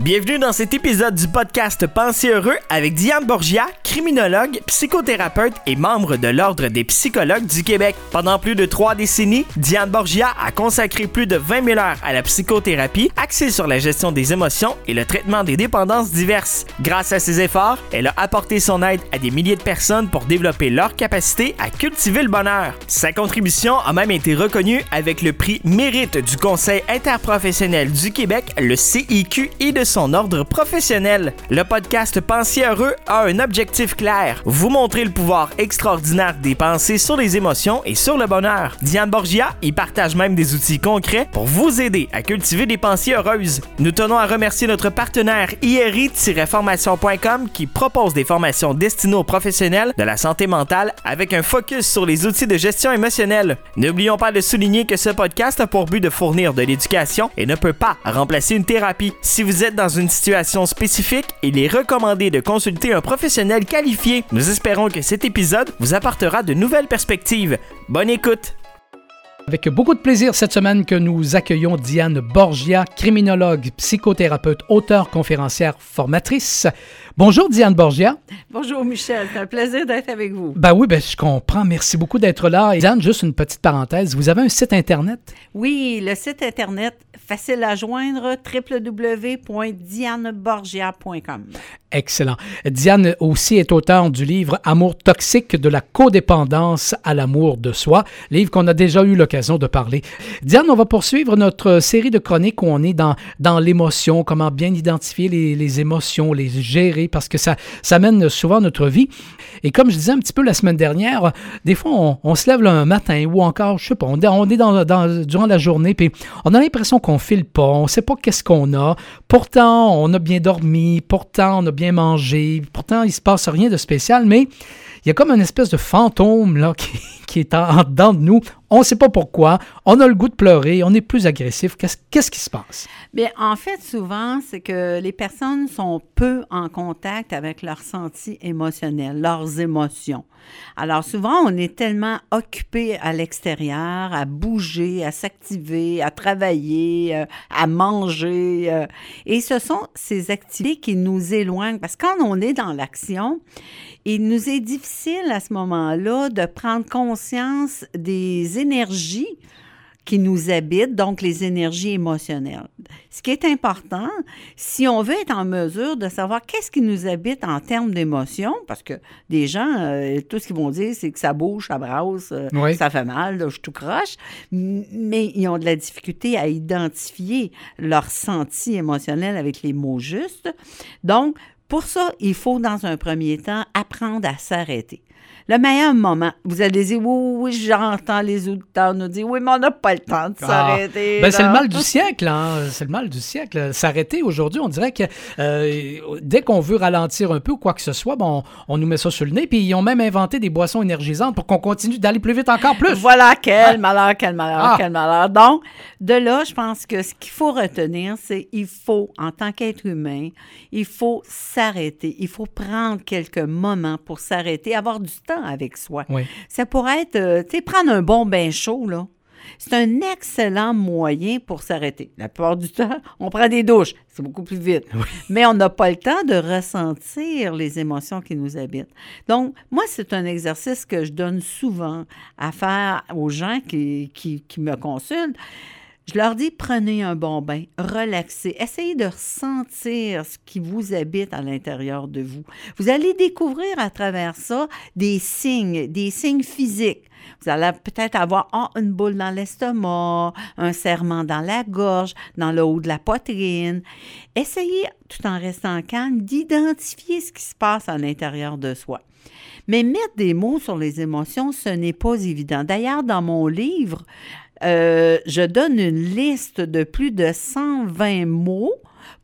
Bienvenue dans cet épisode du podcast Pensez Heureux avec Diane Borgia, criminologue, psychothérapeute et membre de l'Ordre des psychologues du Québec. Pendant plus de 3 décennies, Diane Borgia a consacré plus de 20 000 heures à la psychothérapie, axée sur la gestion des émotions et le traitement des dépendances diverses. Grâce à ses efforts, elle a apporté son aide à des milliers de personnes pour développer leur capacité à cultiver le bonheur. Sa contribution a même été reconnue avec le prix Mérite du Conseil interprofessionnel du Québec, le CIQ, et de son ordre professionnel. Le podcast Pensez Heureux a un objectif clair: vous montrer le pouvoir extraordinaire des pensées sur les émotions et sur le bonheur. Diane Borgia y partage même des outils concrets pour vous aider à cultiver des pensées heureuses. Nous tenons à remercier notre partenaire iri-formation.com qui propose des formations destinées aux professionnels de la santé mentale avec un focus sur les outils de gestion émotionnelle. N'oublions pas de souligner que ce podcast a pour but de fournir de l'éducation et ne peut pas remplacer une thérapie. Si vous êtes dans une situation spécifique, il est recommandé de consulter un professionnel qualifié. Nous espérons que cet épisode vous apportera de nouvelles perspectives. Bonne écoute! Avec beaucoup de plaisir cette semaine que nous accueillons Diane Borgia, criminologue, psychothérapeute, auteure, conférencière, formatrice. Bonjour Diane Borgia. Bonjour Michel, c'est un plaisir d'être avec vous. Ben oui, je comprends, merci beaucoup d'être là. Et Diane, juste une petite parenthèse, vous avez un site internet? Oui, le site internet facile à joindre, www.dianeborgia.com. Excellent. Diane aussi est auteure du livre « Amour toxique, de la codépendance à l'amour de soi », livre qu'on a déjà eu l'occasion de parler. Diane, on va poursuivre notre série de chroniques où on est dans l'émotion, comment bien identifier les émotions, les gérer, parce que ça mène souvent notre vie. Et comme je disais un petit peu la semaine dernière, des fois, on se lève là un matin ou encore, je sais pas, on est durant la journée, puis on a l'impression qu'on file pas, on sait pas qu'est-ce qu'on a. Pourtant, on a bien dormi, pourtant, on a bien manger. Pourtant, il ne se passe rien de spécial, mais il y a comme une espèce de fantôme là, qui est en dedans de nous. On ne sait pas pourquoi. On a le goût de pleurer. On est plus agressif. Qu'est-ce qui se passe? Bien, en fait, souvent, c'est que les personnes sont peu en contact avec leurs sentiments émotionnels, leurs émotions. Alors, souvent, on est tellement occupé à l'extérieur, à bouger, à s'activer, à travailler, à manger. Et ce sont ces activités qui nous éloignent. Parce que quand on est dans l'action, il nous est difficile à ce moment-là de prendre conscience des énergies qui nous habitent, donc les énergies émotionnelles. Ce qui est important, si on veut être en mesure de savoir qu'est-ce qui nous habite en termes d'émotions, parce que des gens, tout ce qu'ils vont dire, c'est que ça bouge, ça brasse, ça fait mal, là, je tout croche, mais ils ont de la difficulté à identifier leur senti émotionnel avec les mots justes. Donc, pour ça, il faut, dans un premier temps, apprendre à s'arrêter. Le meilleur moment, vous allez dire, oui, j'entends les auditeurs nous dire, oui, mais on n'a pas le temps de s'arrêter. Ben, c'est le mal du siècle, hein? C'est le mal du siècle. S'arrêter aujourd'hui, on dirait que dès qu'on veut ralentir un peu ou quoi que ce soit, ben, on nous met ça sur le nez, puis ils ont même inventé des boissons énergisantes pour qu'on continue d'aller plus vite encore plus. Voilà, quel malheur. Donc, de là, je pense que ce qu'il faut retenir, c'est qu'il faut, en tant qu'être humain, il faut s'arrêter, il faut prendre quelques moments pour s'arrêter, avoir du temps avec soi. Oui. Ça pourrait être, prendre un bon bain chaud, là. C'est un excellent moyen pour s'arrêter. La plupart du temps, on prend des douches. C'est beaucoup plus vite. Oui. Mais on n'a pas le temps de ressentir les émotions qui nous habitent. Donc, moi, c'est un exercice que je donne souvent à faire aux gens qui me consultent. Je leur dis, prenez un bon bain, relaxez, essayez de ressentir ce qui vous habite à l'intérieur de vous. Vous allez découvrir à travers ça des signes physiques. Vous allez peut-être avoir une boule dans l'estomac, un serrement dans la gorge, dans le haut de la poitrine. Essayez, tout en restant calme, d'identifier ce qui se passe à l'intérieur de soi. Mais mettre des mots sur les émotions, ce n'est pas évident. D'ailleurs, dans mon livre, je donne une liste de plus de 120 mots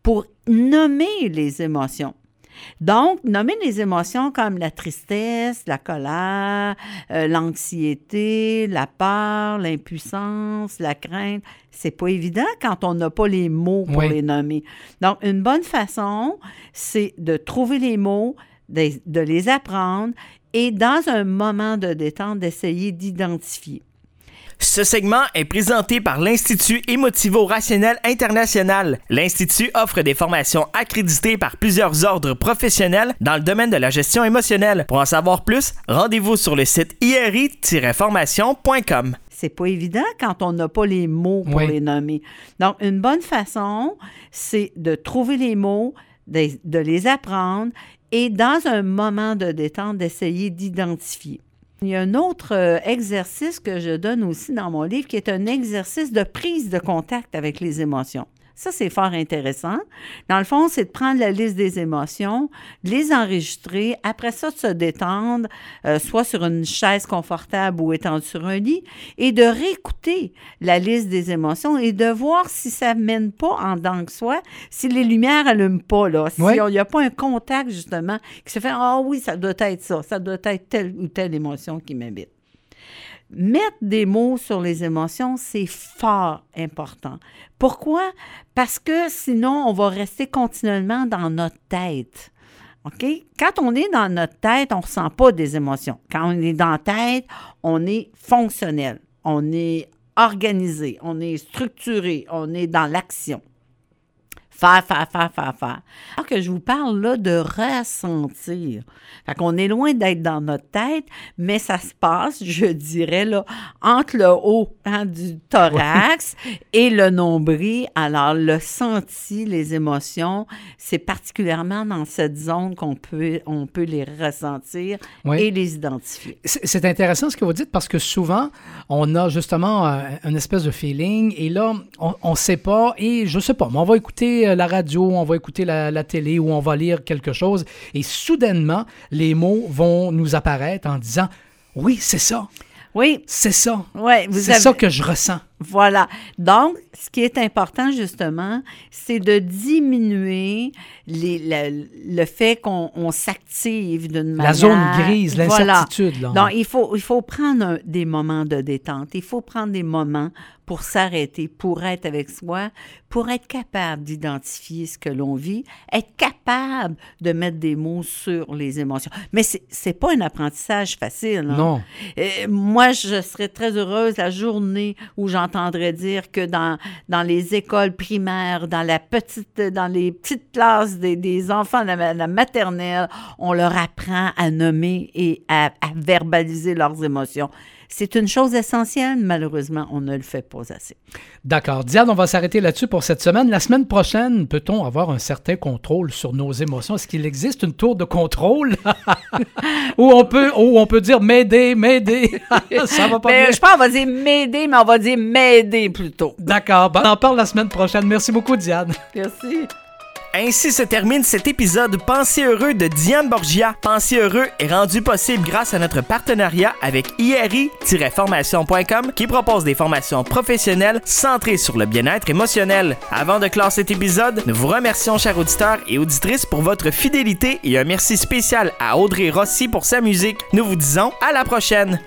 pour nommer les émotions. Donc, nommer les émotions comme la tristesse, la colère, l'anxiété, la peur, l'impuissance, la crainte, c'est pas évident quand on n'a pas les mots pour les nommer. Donc, une bonne façon, c'est de trouver les mots, de les apprendre et dans un moment de détente, d'essayer d'identifier. Ce segment est présenté par l'Institut Émotivo-Rationnel International. L'Institut offre des formations accréditées par plusieurs ordres professionnels dans le domaine de la gestion émotionnelle. Pour en savoir plus, rendez-vous sur le site iri-formation.com. C'est pas évident quand on n'a pas les mots pour les nommer. Donc, une bonne façon, c'est de trouver les mots, de les apprendre et dans un moment de détente, d'essayer d'identifier. Il y a un autre exercice que je donne aussi dans mon livre qui est un exercice de prise de contact avec les émotions. Ça, c'est fort intéressant. Dans le fond, c'est de prendre la liste des émotions, de les enregistrer, après ça, de se détendre, soit sur une chaise confortable ou étendue sur un lit, et de réécouter la liste des émotions et de voir si ça ne mène pas en dedans que soi, si les lumières n'allument pas, là, si il n'y a pas un contact, justement, qui se fait « Ah oui, ça doit être ça, ça doit être telle ou telle émotion qui m'habite. » Mettre des mots sur les émotions, c'est fort important. Pourquoi? Parce que sinon, on va rester continuellement dans notre tête. OK? Quand on est dans notre tête, on ne ressent pas des émotions. Quand on est dans la tête, on est fonctionnel, on est organisé, on est structuré, on est dans l'action. Faire. Alors que je vous parle là de ressentir. Fait qu'on est loin d'être dans notre tête, mais ça se passe, je dirais, là, entre le haut du thorax et le nombril. Alors, le senti, les émotions, c'est particulièrement dans cette zone qu'on peut les ressentir et les identifier. C'est intéressant ce que vous dites parce que souvent, on a justement une espèce de feeling et là, on ne sait pas et je ne sais pas, mais on va écouter la radio, on va écouter la télé ou on va lire quelque chose et soudainement, les mots vont nous apparaître en disant « Oui, c'est ça. Oui. C'est ça. Ouais, ça que je ressens. » Voilà. Donc, ce qui est important, justement, c'est de diminuer le fait qu'on s'active d'une manière... La zone grise, l'incertitude. Voilà. Donc, il faut prendre des moments de détente. Il faut prendre des moments pour s'arrêter, pour être avec soi, pour être capable d'identifier ce que l'on vit, être capable de mettre des mots sur les émotions. Mais c'est pas un apprentissage facile. Hein? Non. Moi, je serais très heureuse la journée où j'entendrais dire que dans les écoles primaires, dans les petites classes des enfants de la maternelle, on leur apprend à nommer et à verbaliser leurs émotions. C'est une chose essentielle. Malheureusement, on ne le fait pas assez. D'accord. Diane, on va s'arrêter là-dessus pour cette semaine. La semaine prochaine, peut-on avoir un certain contrôle sur nos émotions? Est-ce qu'il existe une tour de contrôle? où on peut dire « m'aider ». Ça va pas bien. Je pense qu'on va dire « m'aider », mais on va dire « m'aider » plutôt. D'accord. Ben, on en parle la semaine prochaine. Merci beaucoup, Diane. Merci. Ainsi se termine cet épisode Pensée heureux de Diane Borgia. Pensée heureux est rendu possible grâce à notre partenariat avec iri-formation.com qui propose des formations professionnelles centrées sur le bien-être émotionnel. Avant de clore cet épisode, nous vous remercions, chers auditeurs et auditrices, pour votre fidélité et un merci spécial à Audrey Rossi pour sa musique. Nous vous disons à la prochaine!